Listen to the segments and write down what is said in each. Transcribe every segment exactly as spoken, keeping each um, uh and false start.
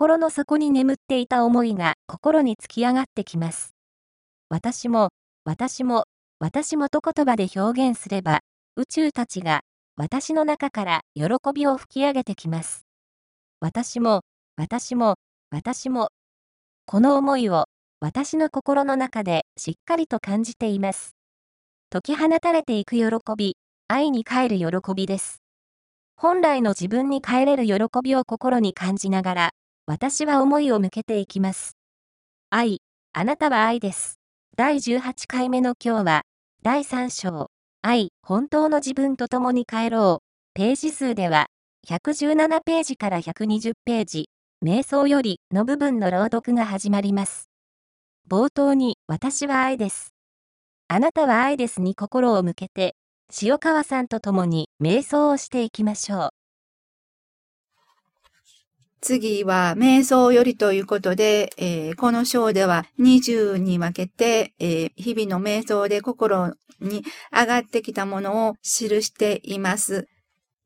心の底に眠っていた思いが心に突き上がってきます。私も、私も、私もと言葉で表現すれば、宇宙たちが私の中から喜びを吹き上げてきます。私も、私も、私も。この思いを私の心の中でしっかりと感じています。解き放たれていく喜び、愛に帰る喜びです。本来の自分に帰れる喜びを心に感じながら、私は思いを向けていきます。愛、あなたは愛です。だいじゅうはちかいめの今日は、だいさんしょう、愛、本当の自分と共に帰ろう。ページ数では、ひゃくじゅうななページからひゃくにじゅうページ、瞑想よりの部分の朗読が始まります。冒頭に、私は愛です。あなたは愛ですに心を向けて、塩川さんと共に瞑想をしていきましょう。次は瞑想よりということで、えー、この章ではにじゅうに分けて、えー、日々の瞑想で心に上がってきたものを記しています。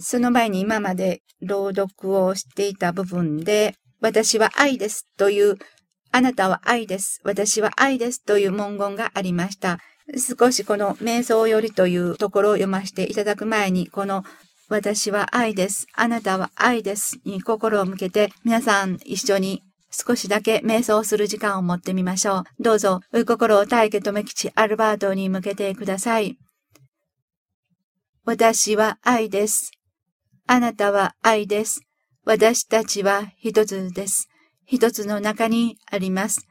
その前に今まで朗読をしていた部分で、私は愛ですという、あなたは愛です、私は愛ですという文言がありました。少しこの瞑想よりというところを読ませていただく前に、この私は愛です、あなたは愛ですに心を向けて、皆さん一緒に少しだけ瞑想する時間を持ってみましょう。どうぞ、心を大家留吉アルバートに向けてください。私は愛です。あなたは愛です。私たちは一つです。一つの中にあります。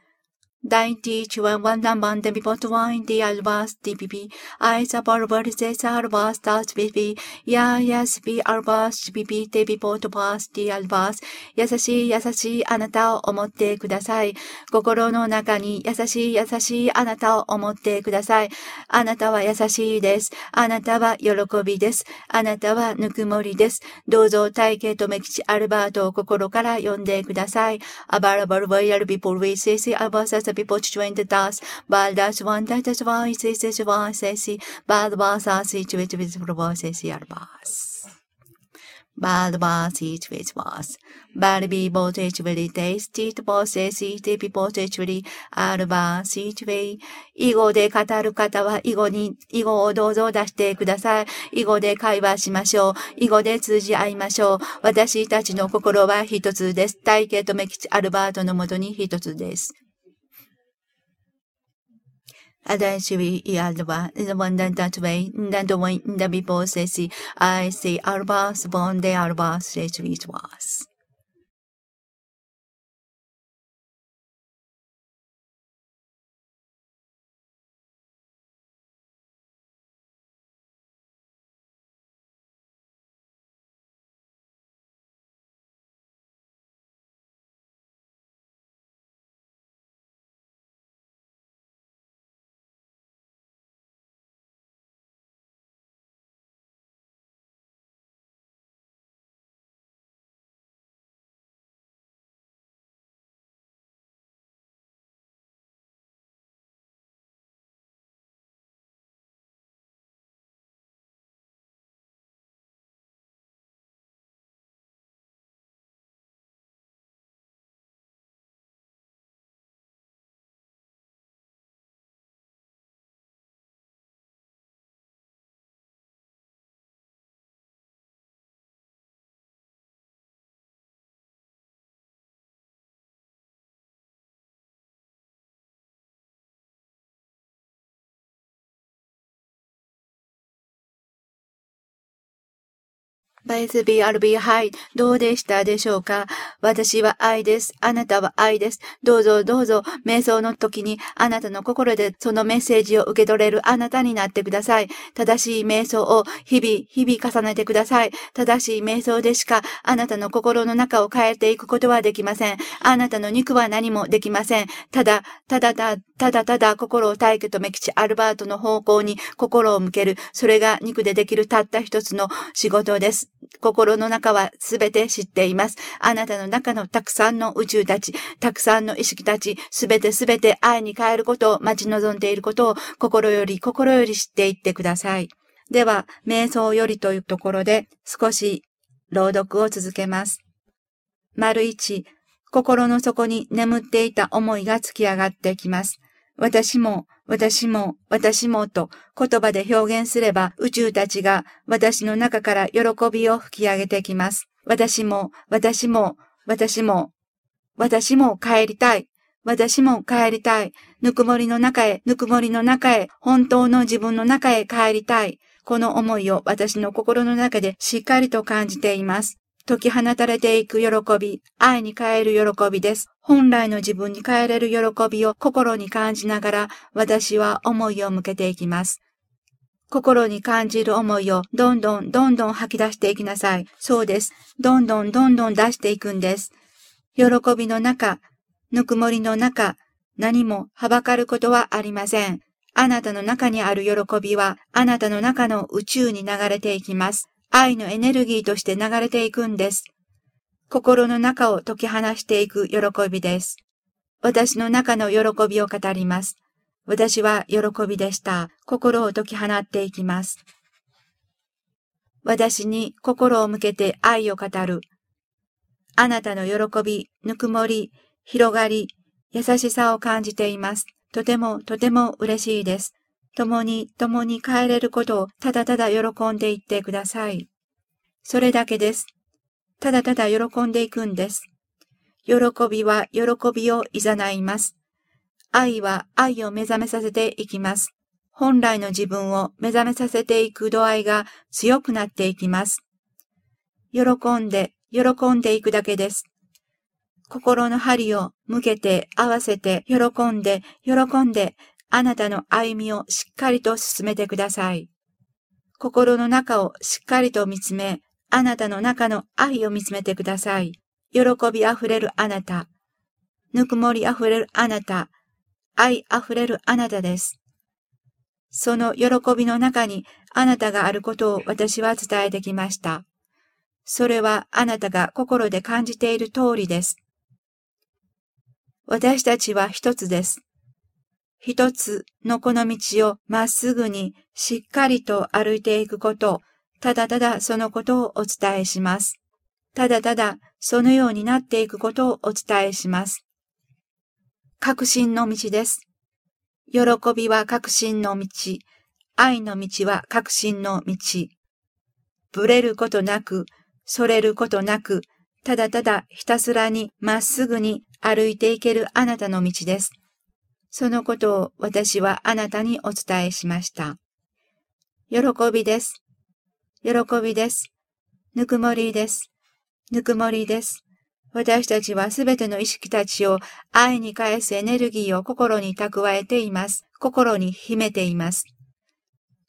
第一はワンダンバンデビポトワインディアルバスディピピアイサパルバルセサルバスタスピピヤヤスピアルバスピピテビポトバスディアルバス優しい優しいあなたを思ってください。心の中に優しい優しいあなたを思ってください。あなたは優しいです。あなたは喜びです。あなたはぬくもりです。どうぞ大家留吉アルバートを心から呼んでください。アバラバルバイアルビポルウィセシアバササピポチチュエンテタスバーダシュワンタタシュワイセシシュワイセシバードバーサーシチュエチュエチュエチュエチュエバーセシアルバースバードバーシチュエチュエバースバルビーボーテチュエリテイスティートボーセシティピポテチュエリアルバーシチュエ以後で語る方は以後に以後をどうぞ出してください。以後で会話しましょう。以後で通じ合いましょう。私たちの心は一つです。大家留吉アルバートのもとに一つです。私はワンダンタチウェイ、ダンドウェイ、ダビポーセシ、アイシアルバース、ボンデアルバース、セチュイチワース。バイスビーアルビーハイ、どうでしたでしょうか？私は愛です。あなたは愛です。どうぞどうぞ、瞑想の時にあなたの心でそのメッセージを受け取れるあなたになってください。正しい瞑想を日々、日々重ねてください。正しい瞑想でしかあなたの心の中を変えていくことはできません。あなたの肉は何もできません。ただ、ただただ、ただただ心を大家留吉アルバートの方向に心を向ける。それが肉でできるたった一つの仕事です。心の中はすべて知っています。あなたの中のたくさんの宇宙たち、たくさんの意識たち、すべてすべて愛に変えることを待ち望んでいることを心より心より知っていってください。では、瞑想よりというところで少し朗読を続けます。丸いち、心の底に眠っていた思いが突き上がってきます。私も、私も、私もと言葉で表現すれば宇宙たちが私の中から喜びを吹き上げてきます。私も、私も、私も、私も帰りたい。私も帰りたい。ぬくもりの中へ、ぬくもりの中へ、本当の自分の中へ帰りたい。この思いを私の心の中でしっかりと感じています。解き放たれていく喜び、愛に変える喜びです。本来の自分に変えれる喜びを心に感じながら、私は思いを向けていきます。心に感じる思いをどんどんどんどん吐き出していきなさい。そうです。どんどんどんどん出していくんです。喜びの中、ぬくもりの中、何もはばかることはありません。あなたの中にある喜びは、あなたの中の宇宙に流れていきます。愛のエネルギーとして流れていくんです。心の中を解き放していく喜びです。私の中の喜びを語ります。私は喜びでした。心を解き放っていきます。私に心を向けて愛を語る。あなたの喜び、ぬくもり、広がり、優しさを感じています。とてもとても嬉しいです。共に共に帰れることをただただ喜んでいってください。それだけです。ただただ喜んでいくんです。喜びは喜びをいざないます。愛は愛を目覚めさせていきます。本来の自分を目覚めさせていく度合いが強くなっていきます。喜んで喜んでいくだけです。心の針を向けて合わせて喜んで喜んであなたの歩みをしっかりと進めてください。心の中をしっかりと見つめ、あなたの中の愛を見つめてください。喜びあふれるあなた、ぬくもりあふれるあなた、愛あふれるあなたです。その喜びの中にあなたがあることを私は伝えてきました。それはあなたが心で感じている通りです。私たちは一つです。一つのこの道をまっすぐにしっかりと歩いていくこと、ただただそのことをお伝えします。ただただそのようになっていくことをお伝えします。確信の道です。喜びは確信の道。愛の道は確信の道。ぶれることなく、それることなく、ただただひたすらにまっすぐに歩いていけるあなたの道です。そのことを私はあなたにお伝えしました。喜びです。喜びです。ぬくもりです。ぬくもりです。私たちはすべての意識たちを愛に返すエネルギーを心に蓄えています。心に秘めています。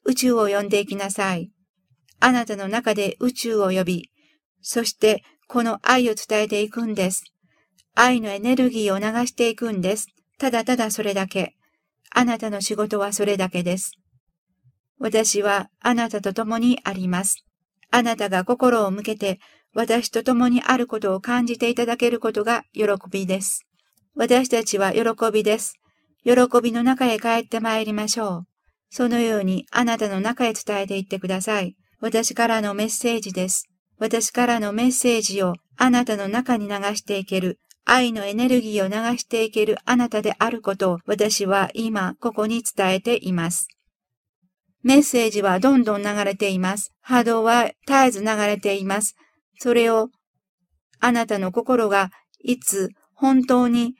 宇宙を呼んでいきなさい。あなたの中で宇宙を呼び、そしてこの愛を伝えていくんです。愛のエネルギーを流していくんです。ただただそれだけ。あなたの仕事はそれだけです。私はあなたと共にあります。あなたが心を向けて私と共にあることを感じていただけることが喜びです。私たちは喜びです。喜びの中へ帰ってまいりましょう。そのようにあなたの中へ伝えていってください。私からのメッセージです。私からのメッセージをあなたの中に流していける。愛のエネルギーを流していけるあなたであることを私は今ここに伝えています。メッセージはどんどん流れています。波動は絶えず流れています。それをあなたの心がいつ本当に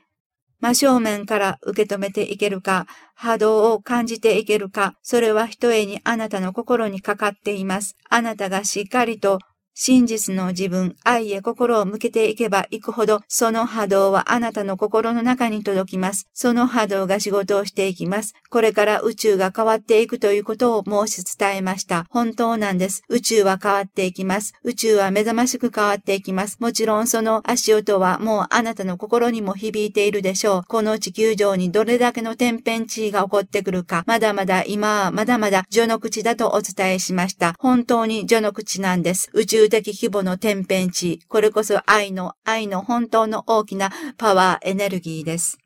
真正面から受け止めていけるか、波動を感じていけるか、それはひとえにあなたの心にかかっています。あなたがしっかりと真実の自分、愛へ心を向けていけばいくほど、その波動はあなたの心の中に届きます。その波動が仕事をしていきます。これから宇宙が変わっていくということを申し伝えました。本当なんです。宇宙は変わっていきます。宇宙は目覚ましく変わっていきます。もちろんその足音はもうあなたの心にも響いているでしょう。この地球上にどれだけの天変地異が起こってくるか、まだまだ今はまだまだ序の口だとお伝えしました。本当に序の口なんです。宇宙的規模の天変地異、これこそ愛の愛の本当の大きなパワーエネルギーです。